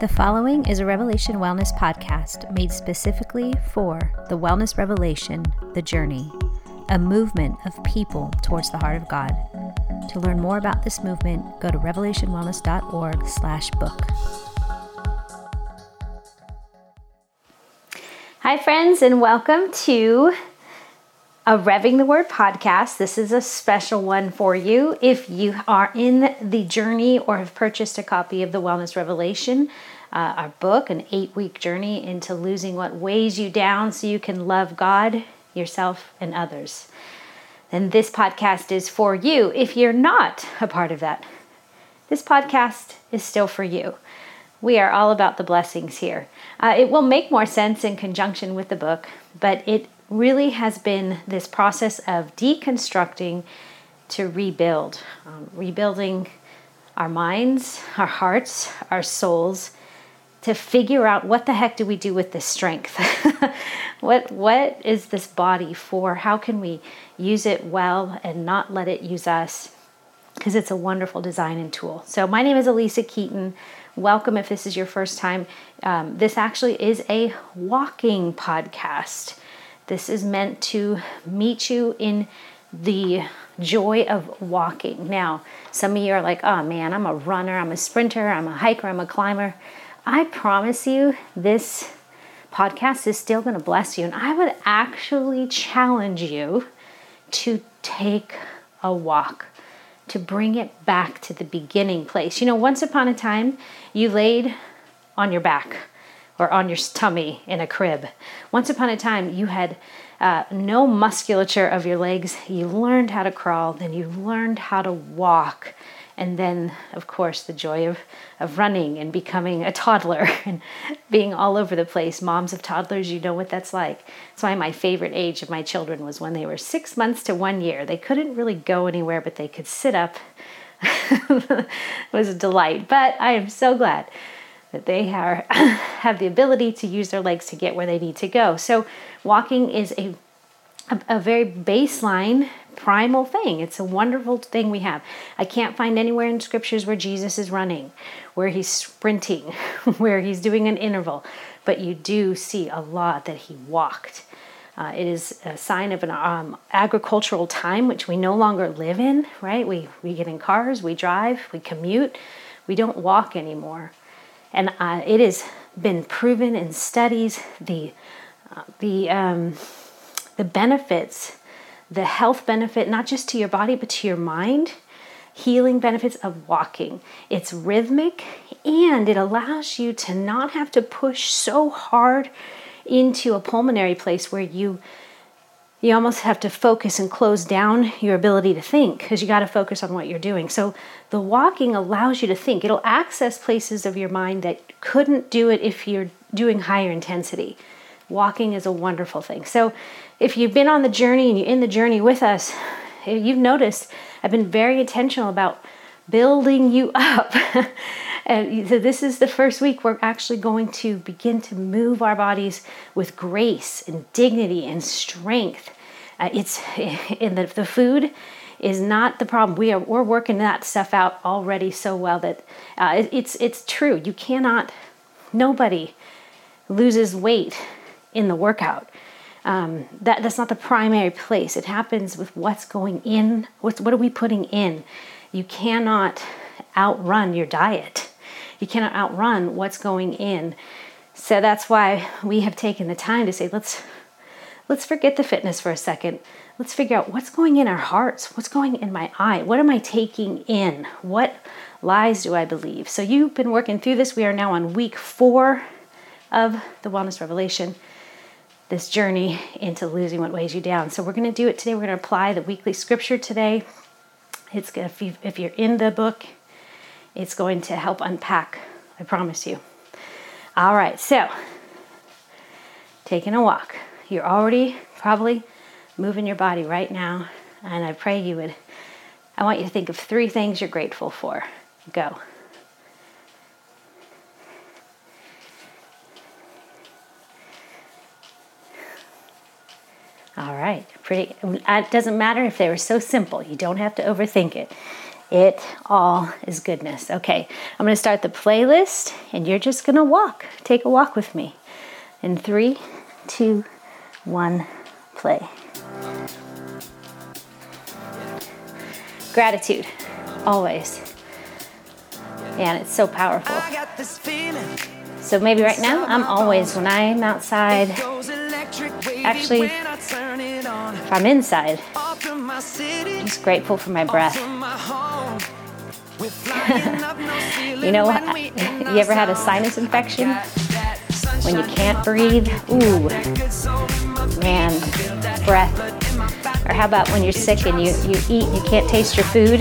The following is a Revelation Wellness podcast made specifically for the Wellness Revelation, The Journey, a movement of people towards the heart of God. To learn more about this movement, go to revelationwellness.org/book. Hi friends, and welcome to a Revving the Word podcast. This is a special one for you. If you are in the journey or have purchased a copy of the Wellness Revelation, our book, an 8-week journey into losing what weighs you down so you can love God, yourself, and others, then this podcast is for you. If you're not a part of that, this podcast is still for you. We are all about the blessings here. It will make more sense in conjunction with the book, but it really has been this process of deconstructing to rebuild, rebuilding our minds, our hearts, our souls, to figure out what the heck do we do with this strength? What is this body for? How can we use it well and not let it use us? Because it's a wonderful design and tool. So my name is Elisa Keaton. Welcome if this is your first time. This actually is a walking podcast. This is meant to meet you in the joy of walking. Now, some of you are like, oh man, I'm a runner, I'm a sprinter, I'm a hiker, I'm a climber. I promise you, this podcast is still going to bless you. And I would actually challenge you to take a walk, to bring it back to the beginning place. You know, once upon a time, you laid on your back or on your tummy in a crib. Once upon a time, you had no musculature of your legs. You learned how to crawl, then you learned how to walk. And then, of course, the joy of running and becoming a toddler and being all over the place. Moms of toddlers, you know what that's like. That's why my favorite age of my children was when they were 6 months to 1 year. They couldn't really go anywhere, but they could sit up. It was a delight. But I am so glad that they are, have the ability to use their legs to get where they need to go. So walking is a very baseline, primal thing. It's a wonderful thing we have. I can't find anywhere in scriptures where Jesus is running, where he's sprinting, where he's doing an interval. But you do see a lot that he walked. It is a sign of an agricultural time, which we no longer live in, right? We get in cars, we drive, we commute. We don't walk anymore. And it has been proven in studies, the benefits, the health benefit, not just to your body, but to your mind, healing benefits of walking. It's rhythmic, and it allows you to not have to push so hard into a pulmonary place where you almost have to focus and close down your ability to think, because you got to focus on what you're doing. So the walking allows you to think. It'll access places of your mind that couldn't do it if you're doing higher intensity. Walking is a wonderful thing. So if you've been on the journey and you're in the journey with us, you've noticed I've been very intentional about building you up. And so this is the first week we're actually going to begin to move our bodies with grace and dignity and strength. It's in the food is not the problem. We're working that stuff out already so well that it's true. You cannot. Nobody loses weight in the workout. That's not the primary place. It happens with what's going in. What are we putting in? You cannot outrun your diet. You cannot outrun what's going in. So that's why we have taken the time to say, let's forget the fitness for a second. Let's figure out what's going in our hearts. What's going in my eye? What am I taking in? What lies do I believe? So you've been working through this. We are now on week 4 of the Wellness Revelation, this journey into losing what weighs you down. So we're going to do it today. We're going to apply the weekly scripture today. It's going to, if you're in the book, it's going to help unpack, I promise you. All right, so taking a walk. You're already probably moving your body right now, and I pray you would. I want you to think of 3 things you're grateful for. Go. All right, pretty. It doesn't matter if they were so simple. You don't have to overthink it. It all is goodness. Okay, I'm going to start the playlist, and you're just going to walk. Take a walk with me. In 3, 2, 1, play. Gratitude, always. And it's so powerful. So maybe right now, I'm always, when I'm outside, actually, if I'm inside, I'm just grateful for my breath. You know what? You ever had a sinus infection? When you can't breathe? Ooh, man, breath. Or how about when you're sick and you eat and you can't taste your food?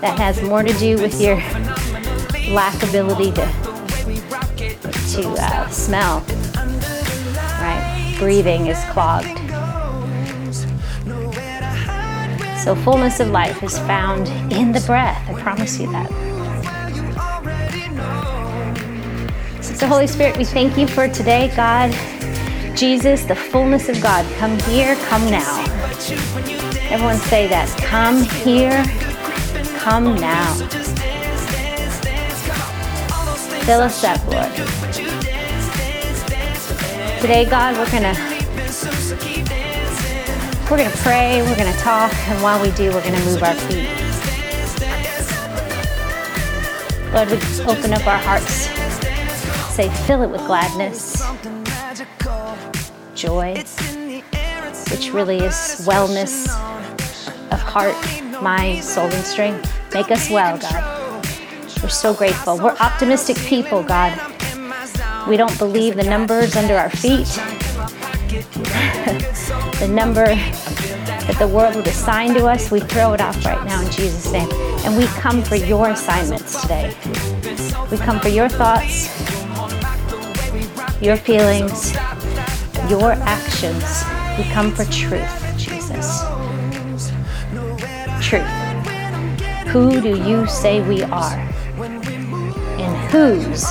That has more to do with your lack ability to smell. Right? Breathing is clogged. So fullness of life is found in the breath. I promise you that. So Holy Spirit, we thank you for today, God. Jesus, the fullness of God. Come here, come now. Everyone say that. Come here, come now. Fill us up, Lord. Today, God, we're gonna pray, we're gonna talk, and while we do, we're gonna move our feet. Lord, we open up our hearts. Say, fill it with gladness, joy, which really is wellness of heart, mind, soul, and strength. Make us well, God. We're so grateful. We're optimistic people, God. We don't believe the numbers under our feet. The number that the world would assign to us, we throw it off right now in Jesus' name. And we come for your assignments today. We come for your thoughts, your feelings, your actions. We come for truth, Jesus. Truth. Who do you say we are? And whose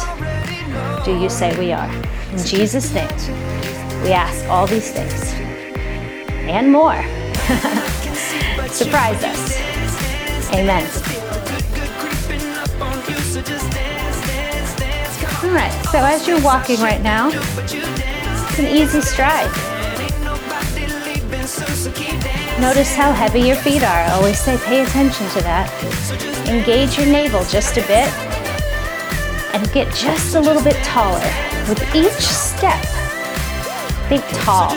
do you say we are? In Jesus' name. We ask all these things and more. Surprise us. Amen. All right, so as you're walking right now, it's an easy stride. Notice how heavy your feet are. I always say pay attention to that. Engage your navel just a bit and get just a little bit taller with each step. Think tall.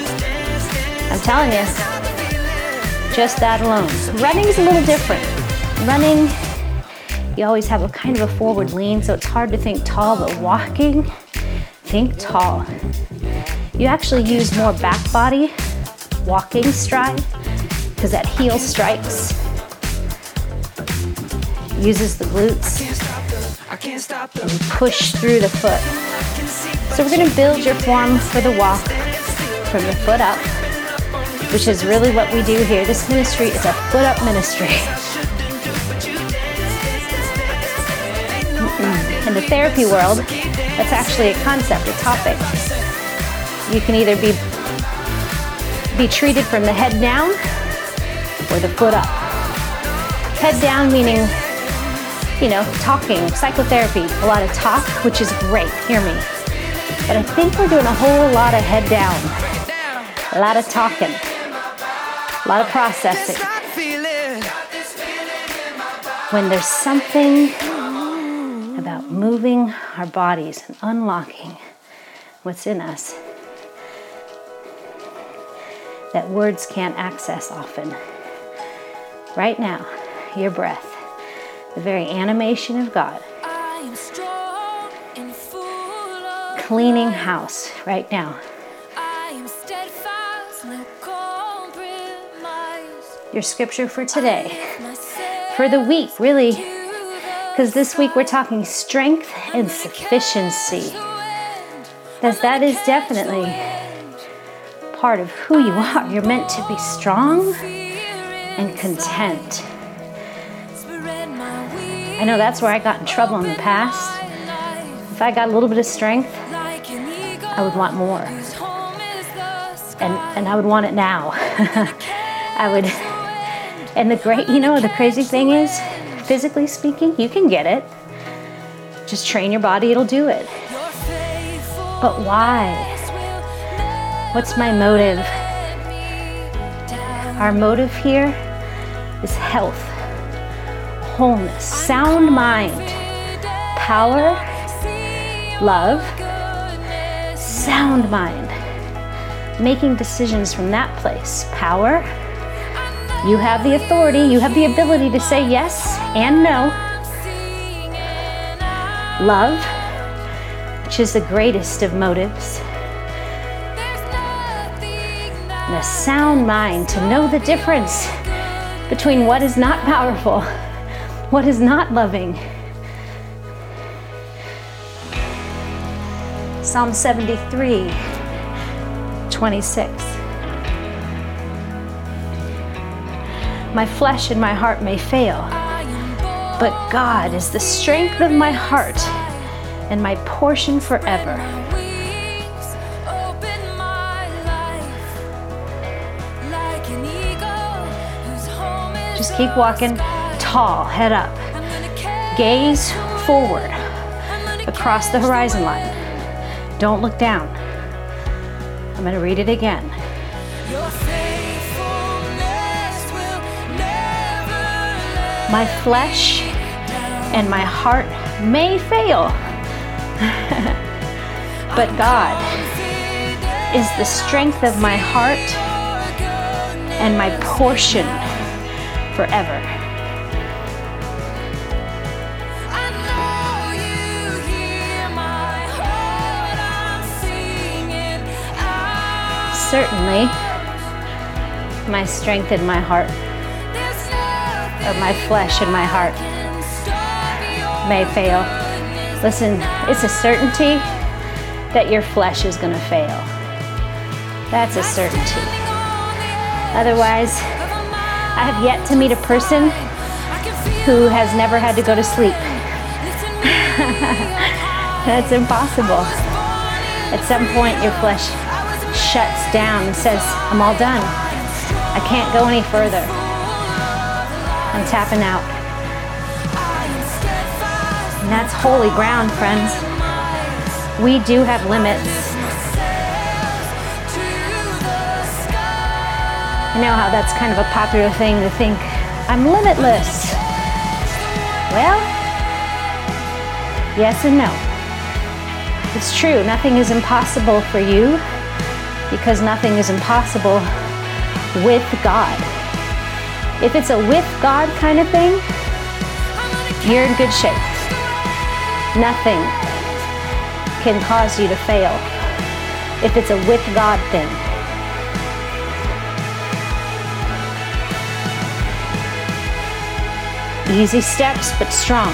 I'm telling you, just that alone. Running's a little different. Running, you always have a kind of a forward lean, so it's hard to think tall, but walking, think tall. You actually use more back body, walking stride, because that heel strikes, uses the glutes, and you push through the foot. So we're gonna build your form for the walk. From the foot up, which is really what we do here. This ministry is a foot up ministry. In the therapy world, that's actually a concept, a topic. You can either be treated from the head down or the foot up. Head down meaning, talking, psychotherapy, a lot of talk, which is great, hear me. But I think we're doing a whole lot of head down. A lot of talking, a lot of processing. When there's something about moving our bodies and unlocking what's in us that words can't access often. Right now, your breath, the very animation of God, cleaning house right now. Your scripture for today, for the week, really, because this week we're talking strength and sufficiency, because that is definitely part of who you are. You're meant to be strong and content. I know that's where I got in trouble in the past. If I got a little bit of strength, I would want more, and I would want it now. And the crazy thing is, physically speaking, you can get it. Just train your body, it'll do it. But why? What's my motive? Our motive here is health, wholeness, sound mind, power, love, sound mind. Making decisions from that place. Power, you have the authority, you have the ability to say yes and no. Love, which is the greatest of motives. And a sound mind to know the difference between what is not powerful, what is not loving. Psalm 73, 26. My flesh and my heart may fail, but God is the strength of my heart and my portion forever. Just keep walking tall, head up. Gaze forward across the horizon line. Don't look down. I'm going to read it again. My flesh and my heart may fail, but God is the strength of my heart and my portion forever. Certainly, my strength and my heart, or my flesh and my heart, may fail. Listen, it's a certainty that your flesh is going to fail. That's a certainty. Otherwise, I have yet to meet a person who has never had to go to sleep. That's impossible. At some point, your flesh shuts down and says, I'm all done. I can't go any further. I'm tapping out. And that's holy ground, friends. We do have limits. I know how that's kind of a popular thing to think, I'm limitless. Well, yes and no. It's true, nothing is impossible for you, because nothing is impossible with God. If it's a with God kind of thing, you're in good shape. Nothing can cause you to fail if it's a with God thing. Easy steps, but strong.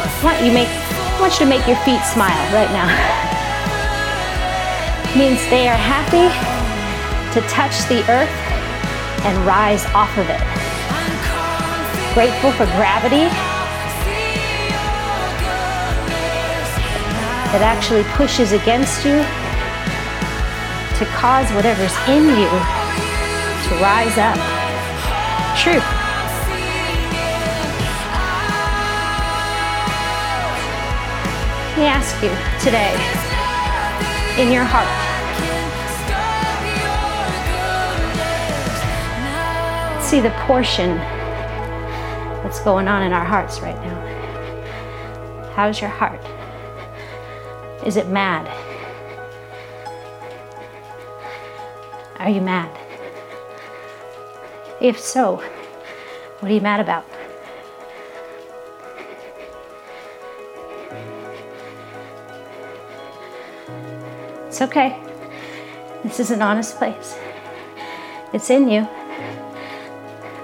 I want you to make your feet smile right now. Means they are happy to touch the earth and rise off of it. Grateful for gravity. It actually pushes against you to cause whatever's in you to rise up. True. Let me ask you today, in your heart, let's see the portion that's going on in our hearts right now. How's your heart? Is it mad? Are you mad? If so, what are you mad about? It's okay. This is an honest place. It's in you.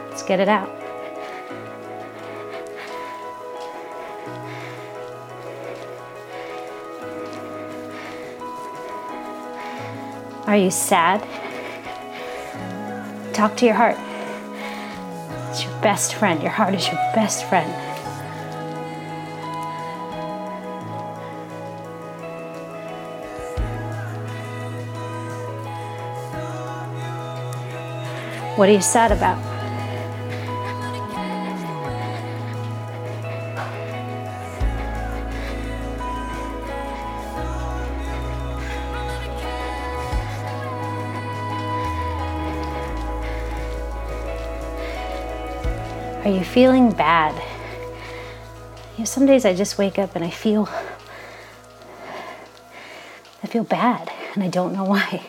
Let's get it out. Are you sad? Talk to your heart. It's your best friend. Your heart is your best friend. What are you sad about? Are you feeling bad? You know, some days I just wake up and I feel bad, and I don't know why.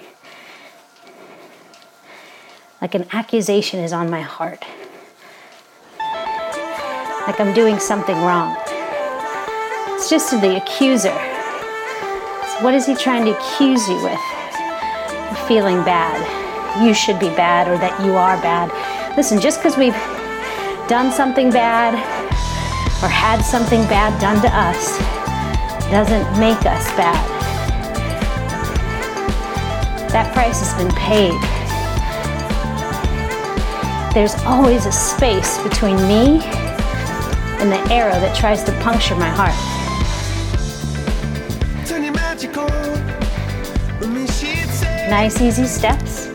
Like an accusation is on my heart. Like I'm doing something wrong. It's just the accuser. It's what is he trying to accuse you with? You're feeling bad. You should be bad, or that you are bad. Listen, just because we've done something bad or had something bad done to us doesn't make us bad. That price has been paid. There's always a space between me and the arrow that tries to puncture my heart. Nice, easy steps.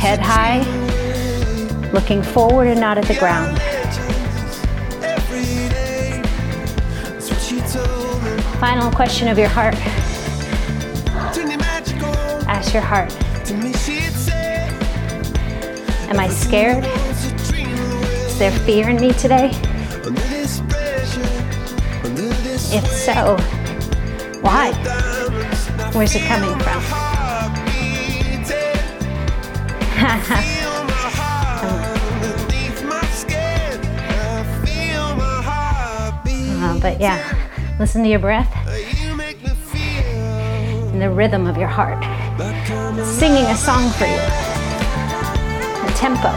Head high, looking forward and not at the ground. Final question of your heart. Ask your heart, am I scared? Is there fear in me today? If so, why? Where's it coming from? But yeah, listen to your breath and the rhythm of your heart. Singing a song for you, a tempo.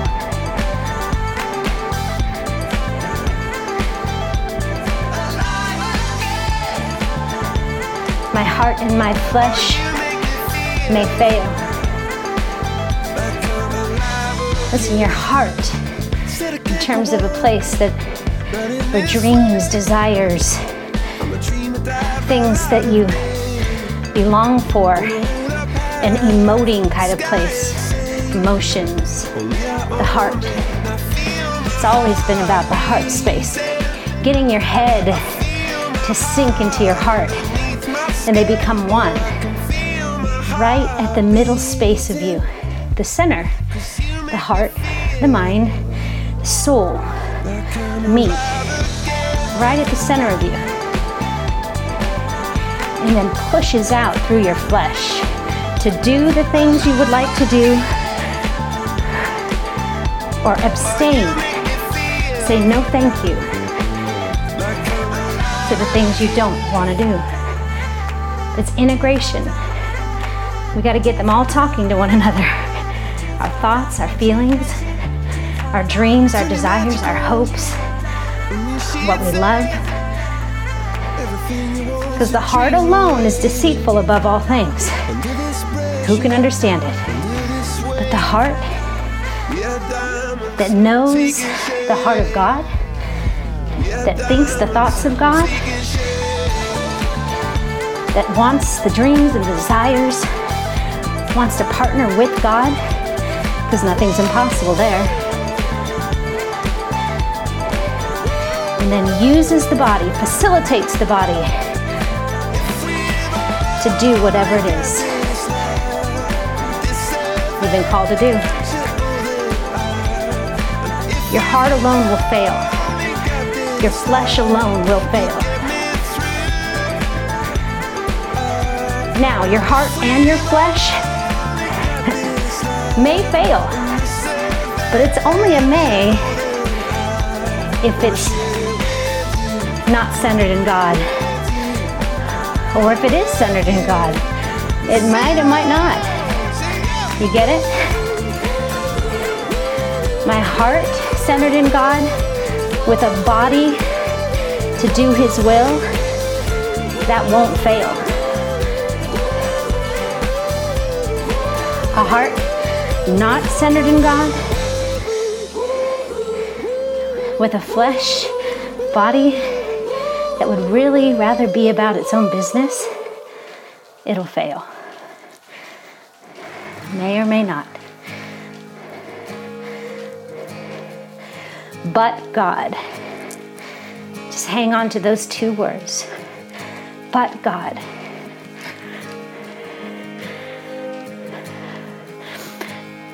My heart and my flesh may fail. Listen, your heart, in terms of a place that for dreams, desires, things that you belong for, an emoting kind of place, emotions, the heart. It's always been about the heart space, getting your head to sink into your heart, and they become one, right at the middle space of you, the center, the heart, the mind, the soul, me, right at the center of you, and then pushes out through your flesh, to do the things you would like to do, or abstain, say no thank you to the things you don't want to do. It's integration. We got to get them all talking to one another. Our thoughts, our feelings, our dreams, our desires, our hopes, what we love. Because the heart alone is deceitful above all things. Who can understand it? But the heart that knows the heart of God, that thinks the thoughts of God, that wants the dreams and the desires, wants to partner with God, because nothing's impossible there, and then uses the body, facilitates the body to do whatever it is you've been called to do. Your heart alone will fail. Your flesh alone will fail. Now, your heart and your flesh may fail, but it's only a may if it's not centered in God, or if it is centered in God. It might not. You get it? My heart centered in God with a body to do His will, that won't fail. A heart not centered in God with a flesh body that would really rather be about its own business, it'll fail. May or may not. But God. Just hang on to those two words. But God.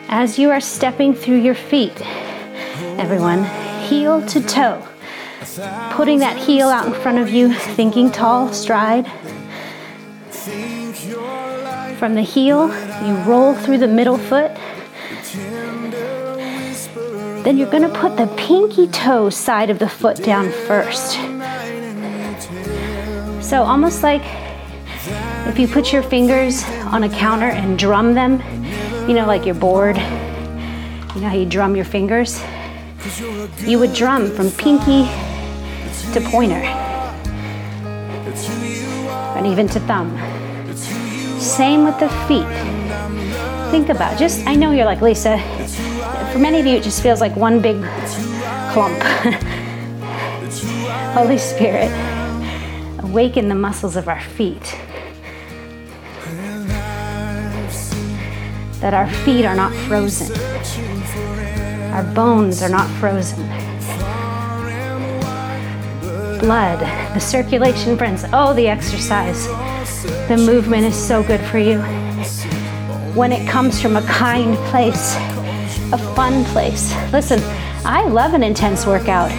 As you are stepping through your feet, everyone, heel to toe. Putting that heel out in front of you, thinking tall, stride. From the heel, you roll through the middle foot. Then you're going to put the pinky toe side of the foot down first. So almost like if you put your fingers on a counter and drum them, you know, like you're bored, you know how you drum your fingers? You would drum from pinky to pointer, and even to thumb. Same with the feet. Think about just, I know you're like, Lisa, for many of you it just feels like one big clump. Holy Spirit, awaken the muscles of our feet. That our feet are not frozen. Our bones are not frozen. Blood, the circulation, friends, oh, the exercise. The movement is so good for you. When it comes from a kind place, a fun place. Listen, I love an intense workout.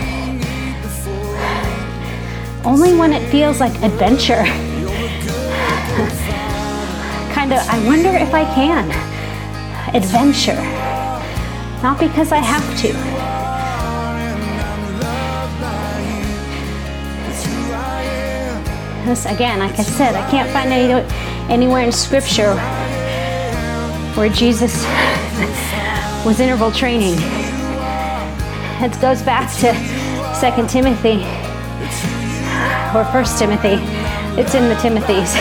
Only when it feels like adventure. Kinda, I wonder if I can. Adventure. Not because I have to. This, again, like I said, I can't find anywhere in Scripture where Jesus was interval training. It goes back to 2 Timothy or 1 Timothy. It's in the Timothys.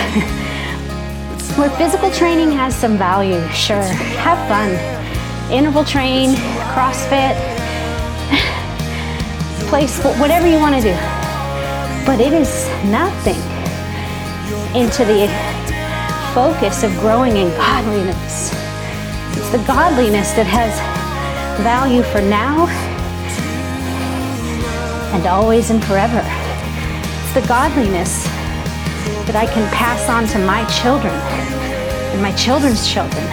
Where physical training has some value, sure. Have fun. Interval train, CrossFit, play sport, whatever you want to do. But it is nothing into the focus of growing in godliness. It's the godliness that has value for now and always and forever. It's the godliness that I can pass on to my children and my children's children.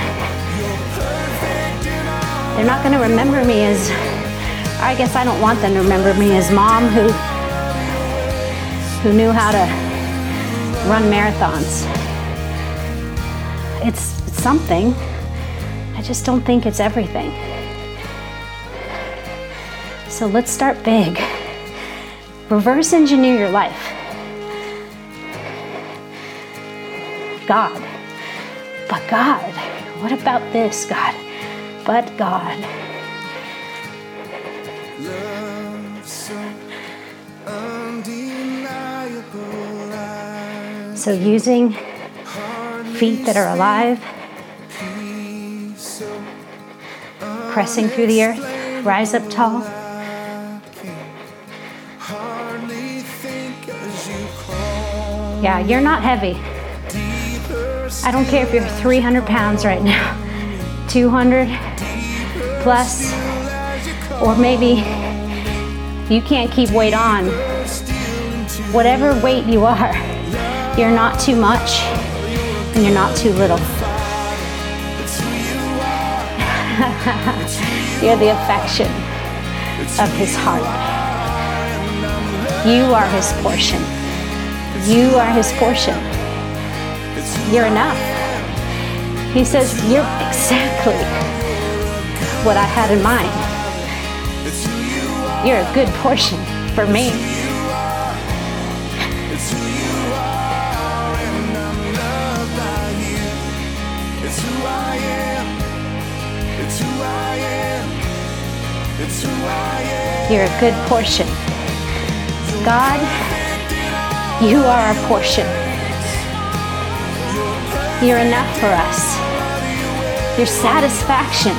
They're not going to remember me as, I guess I don't want them to remember me as mom who knew how to run marathons. It's something. I just don't think it's everything. So let's start big. Reverse engineer your life. God. But God, what about this, God? But God. So using feet that are alive, pressing through the earth, rise up tall. Yeah, you're not heavy. I don't care if you're 300 pounds right now, 200 plus, or maybe you can't keep weight on. Whatever weight you are, you're not too much and you're not too little. You're the affection of His heart. You are His portion. You are His portion. You're enough. He says, you're exactly what I had in mind. You're a good portion for me. You're a good portion. God, you are our portion. You're enough for us. Your satisfaction.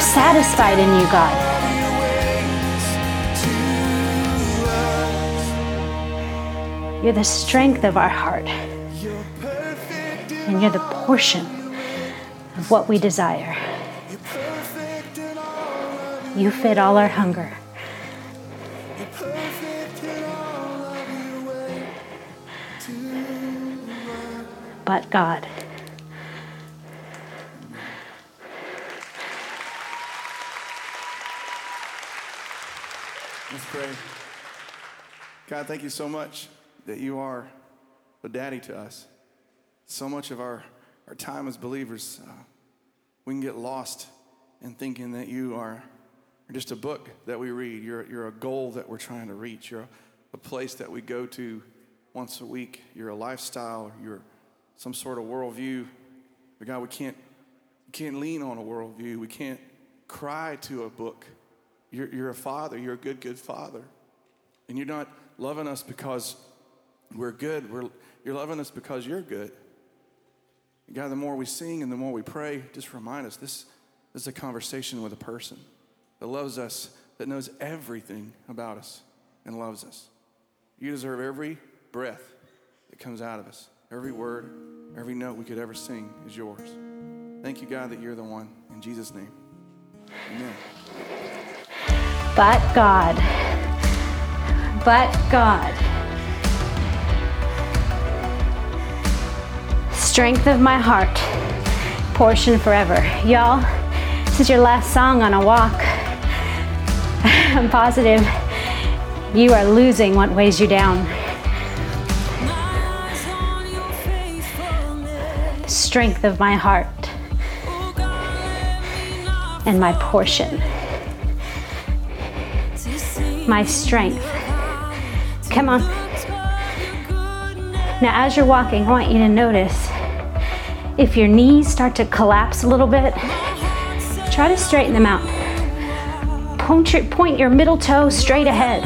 Satisfied in you, God. You're the strength of our heart. And you're the portion of what we desire. You fit all our hunger. But God. God, thank you so much that you are a daddy to us. So much of our time as believers, we can get lost in thinking that you are just a book that we read. You're a goal that we're trying to reach. You're a place that we go to once a week. You're a lifestyle. You're some sort of worldview. But God, we can't lean on a worldview. We can't cry to a book. You're a father. You're a good father. And you're not loving us because we're good. You're loving us because you're good. And God, the more we sing and the more we pray, just remind us this is a conversation with a person that loves us, that knows everything about us and loves us. You deserve every breath that comes out of us. Every word, every note we could ever sing is yours. Thank you, God, that you're the one. In Jesus' name, amen. But God. Strength of my heart, portion forever. Y'all, this is your last song on a walk. I'm positive you are losing what weighs you down. The strength of my heart and my portion. My strength. Come on. Now, as you're walking, I want you to notice if your knees start to collapse a little bit, try to straighten them out. Point your middle toe straight ahead.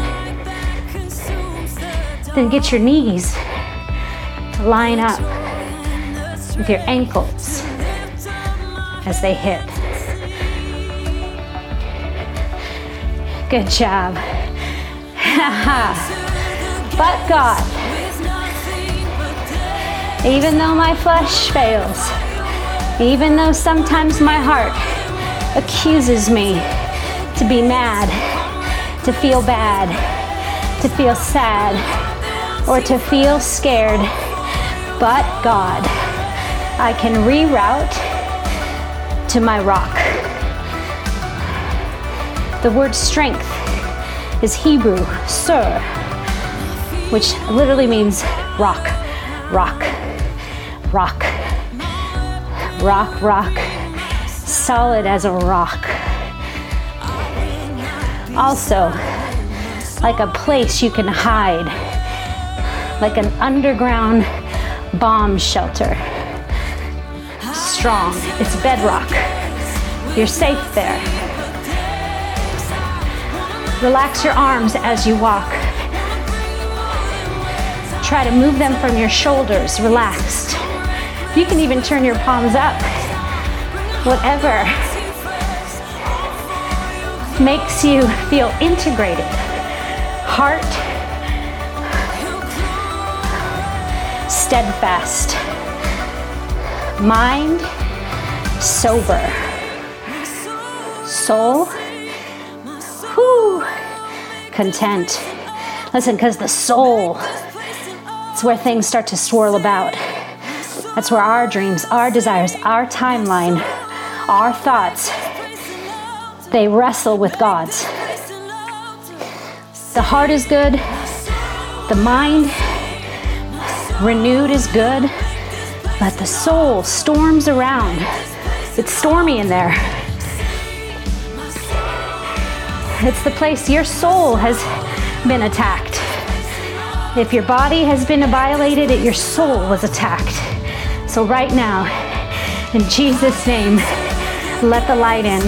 Then get your knees to line up with your ankles as they hit. Good job. But God, even though my flesh fails, even though sometimes my heart accuses me, to be mad, to feel bad, to feel sad, or to feel scared. But God, I can reroute to my rock. The word strength is Hebrew, sur, which literally means rock, solid as a rock. Also, like a place you can hide, like an underground bomb shelter. Strong, it's bedrock. You're safe there. Relax your arms as you walk. Try to move them from your shoulders, relaxed. You can even turn your palms up, whatever makes you feel integrated. Heart, steadfast. Mind, sober. Soul, content. Listen, because the soul, it's where things start to swirl about. That's where our dreams, our desires, our timeline, our thoughts, they wrestle with God's. The heart is good. The mind renewed is good. But the soul storms around. It's stormy in there. It's the place your soul has been attacked. If your body has been violated, your soul was attacked. So right now, in Jesus' name, let the light in.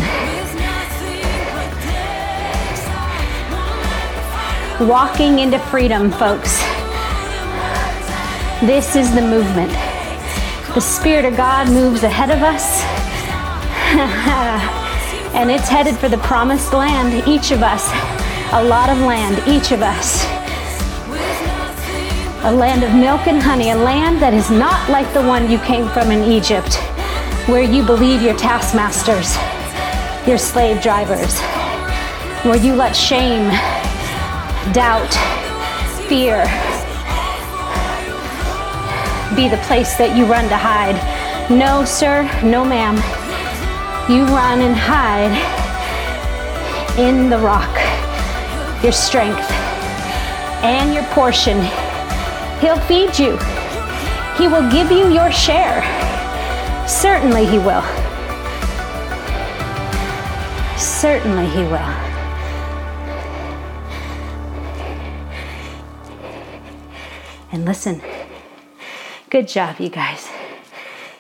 Walking into freedom, folks. This is the movement. The Spirit of God moves ahead of us. And it's headed for the promised land, each of us. A lot of land, each of us. A land of milk and honey, a land that is not like the one you came from in Egypt, where you believe your taskmasters, your slave drivers, where you let shame, doubt, fear be the place that you run to hide. No, sir, no, ma'am. You run and hide in the rock, your strength, and your portion. He'll feed you. He will give you your share. Certainly he will. Certainly he will. And listen, good job, you guys.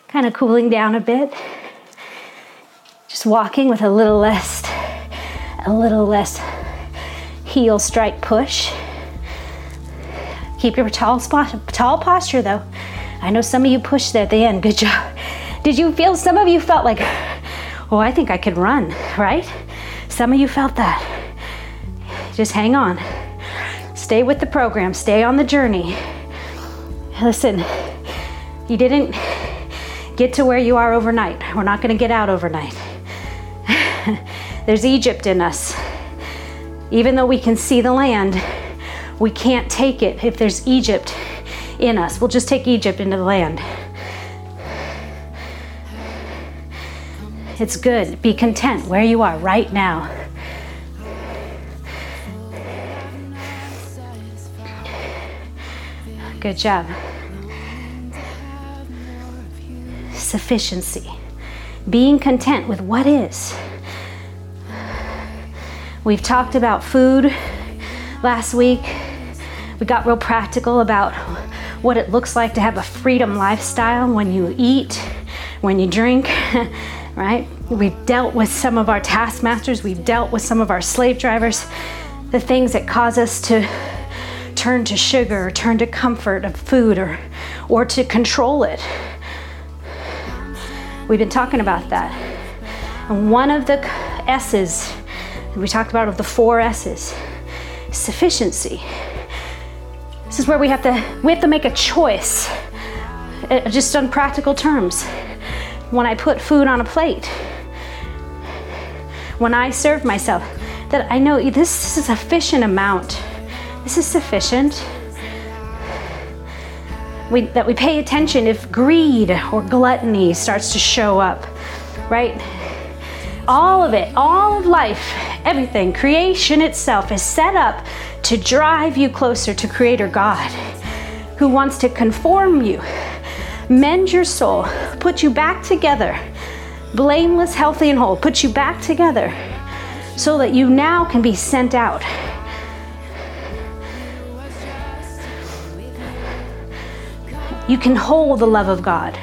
Kind of cooling down a bit. Just walking with a little less heel strike push. Keep your tall posture though. I know some of you pushed at the end. Good job. Did you feel, some of you felt like, oh, I think I could run, right? Some of you felt that. Just hang on. Stay with the program. Stay on the journey. Listen, you didn't get to where you are overnight. We're not going to get out overnight. There's Egypt in us. Even though we can see the land, we can't take it if there's Egypt in us. We'll just take Egypt into the land. It's good. Be content where you are right now. Good job. Sufficiency. Being content with what is. We've talked about food last week. We got real practical about what it looks like to have a freedom lifestyle when you eat, when you drink, right? We've dealt with some of our taskmasters. We've dealt with some of our slave drivers, the things that cause us to turn to sugar, or turn to comfort of food, or to control it. We've been talking about that. And one of the S's, we talked about of the 4 S's, sufficiency. This is where we have to make a choice, just on practical terms. When I put food on a plate, when I serve myself, that I know this is a sufficient amount. This is sufficient. That we pay attention if greed or gluttony starts to show up, right? All of it, all of life, everything, creation itself is set up to drive you closer to Creator God, who wants to conform you, mend your soul, put you back together, blameless, healthy, and whole, put you back together so that you now can be sent out. You can hold the love of God.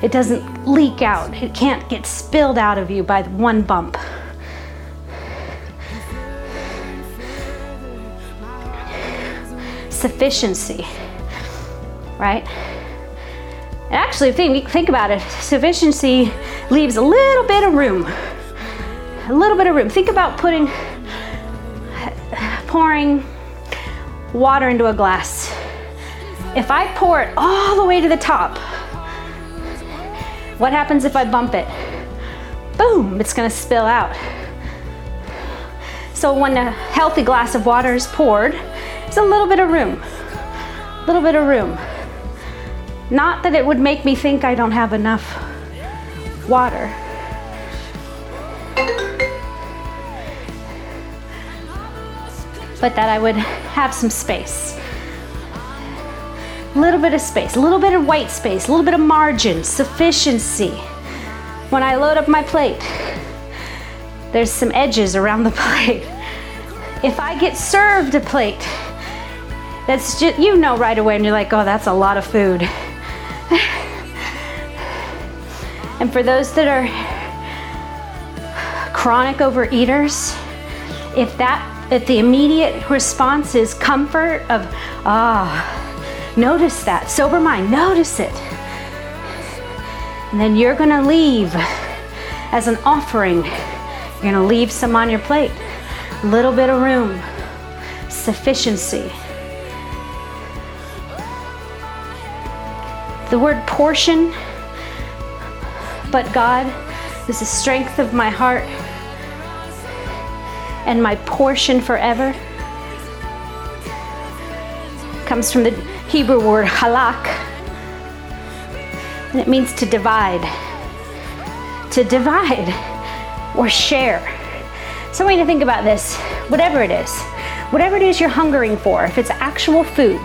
It doesn't leak out. It can't get spilled out of you by one bump. Sufficiency, right? And actually, think about it. Sufficiency leaves a little bit of room. A little bit of room. Think about pouring water into a glass. If I pour it all the way to the top, what happens if I bump it? Boom, it's gonna spill out. So when a healthy glass of water is poured, there's a little bit of room, a little bit of room. Not that it would make me think I don't have enough water. But that I would have some space. A little bit of space, a little bit of white space, a little bit of margin, sufficiency. When I load up my plate, there's some edges around the plate. If I get served a plate, that's just, you know right away, and you're like, oh, that's a lot of food. And for those that are chronic overeaters, if the immediate response is comfort of, notice that. Sober mind. Notice it. And then you're going to leave as an offering. You're going to leave some on your plate. A little bit of room. Sufficiency. The word portion, but God is the strength of my heart and my portion forever, comes from the Hebrew word halak, and it means to divide or share. So I want you to think about this, whatever it is, Whatever it is you're hungering for, if it's actual food,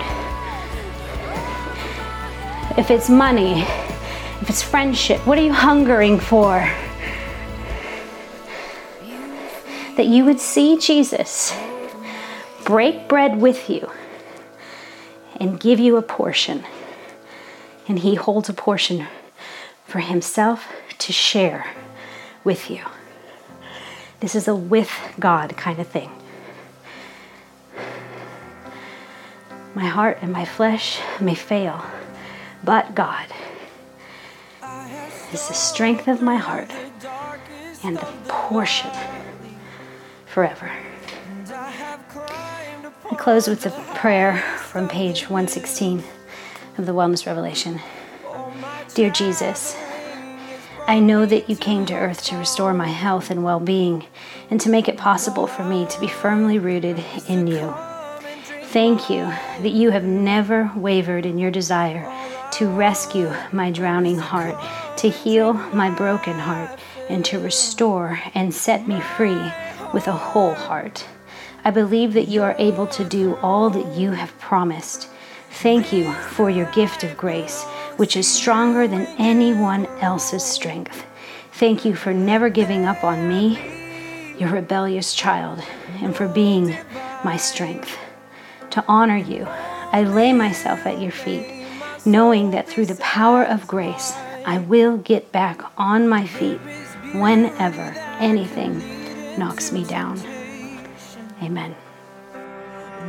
if it's money, if it's friendship, what are you hungering for? That you would see Jesus break bread with you and give you a portion. And he holds a portion for himself to share with you. This is a with God kind of thing. My heart and my flesh may fail, but God is the strength of my heart and the portion forever. I close with a prayer from page 116 of the Wellness Revelation. Dear Jesus, I know that you came to earth to restore my health and well-being and to make it possible for me to be firmly rooted in you. Thank you that you have never wavered in your desire to rescue my drowning heart, to heal my broken heart, and to restore and set me free with a whole heart. I believe that you are able to do all that you have promised. Thank you for your gift of grace, which is stronger than anyone else's strength. Thank you for never giving up on me, your rebellious child, and for being my strength. To honor you, I lay myself at your feet, knowing that through the power of grace, I will get back on my feet whenever anything knocks me down. Amen.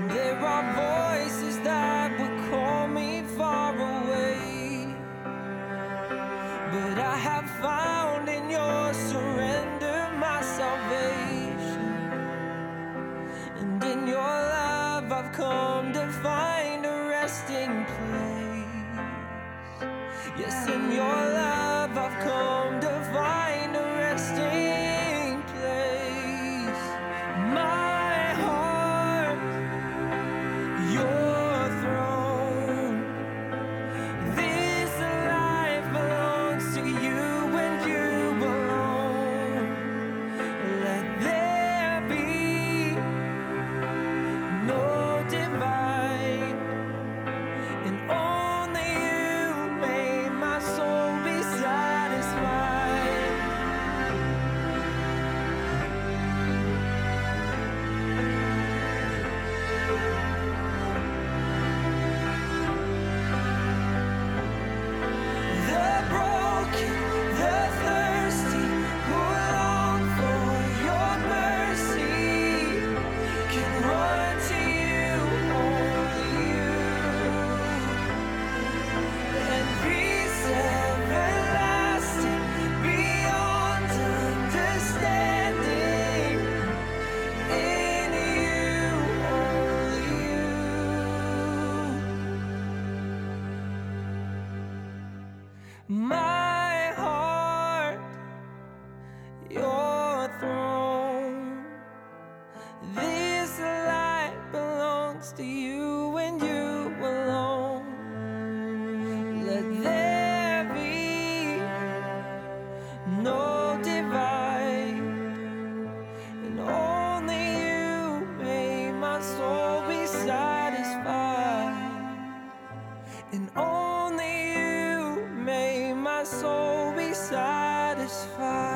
There are voices that would call me far away, but I have found in your surrender my salvation, and in your love I've come to find a resting place. Yes, in your love I've come to find a resting place. My heart, your throne. This life belongs to you and you alone. Let there be no divide, and only you may my soul be satisfied. And only soul be satisfied.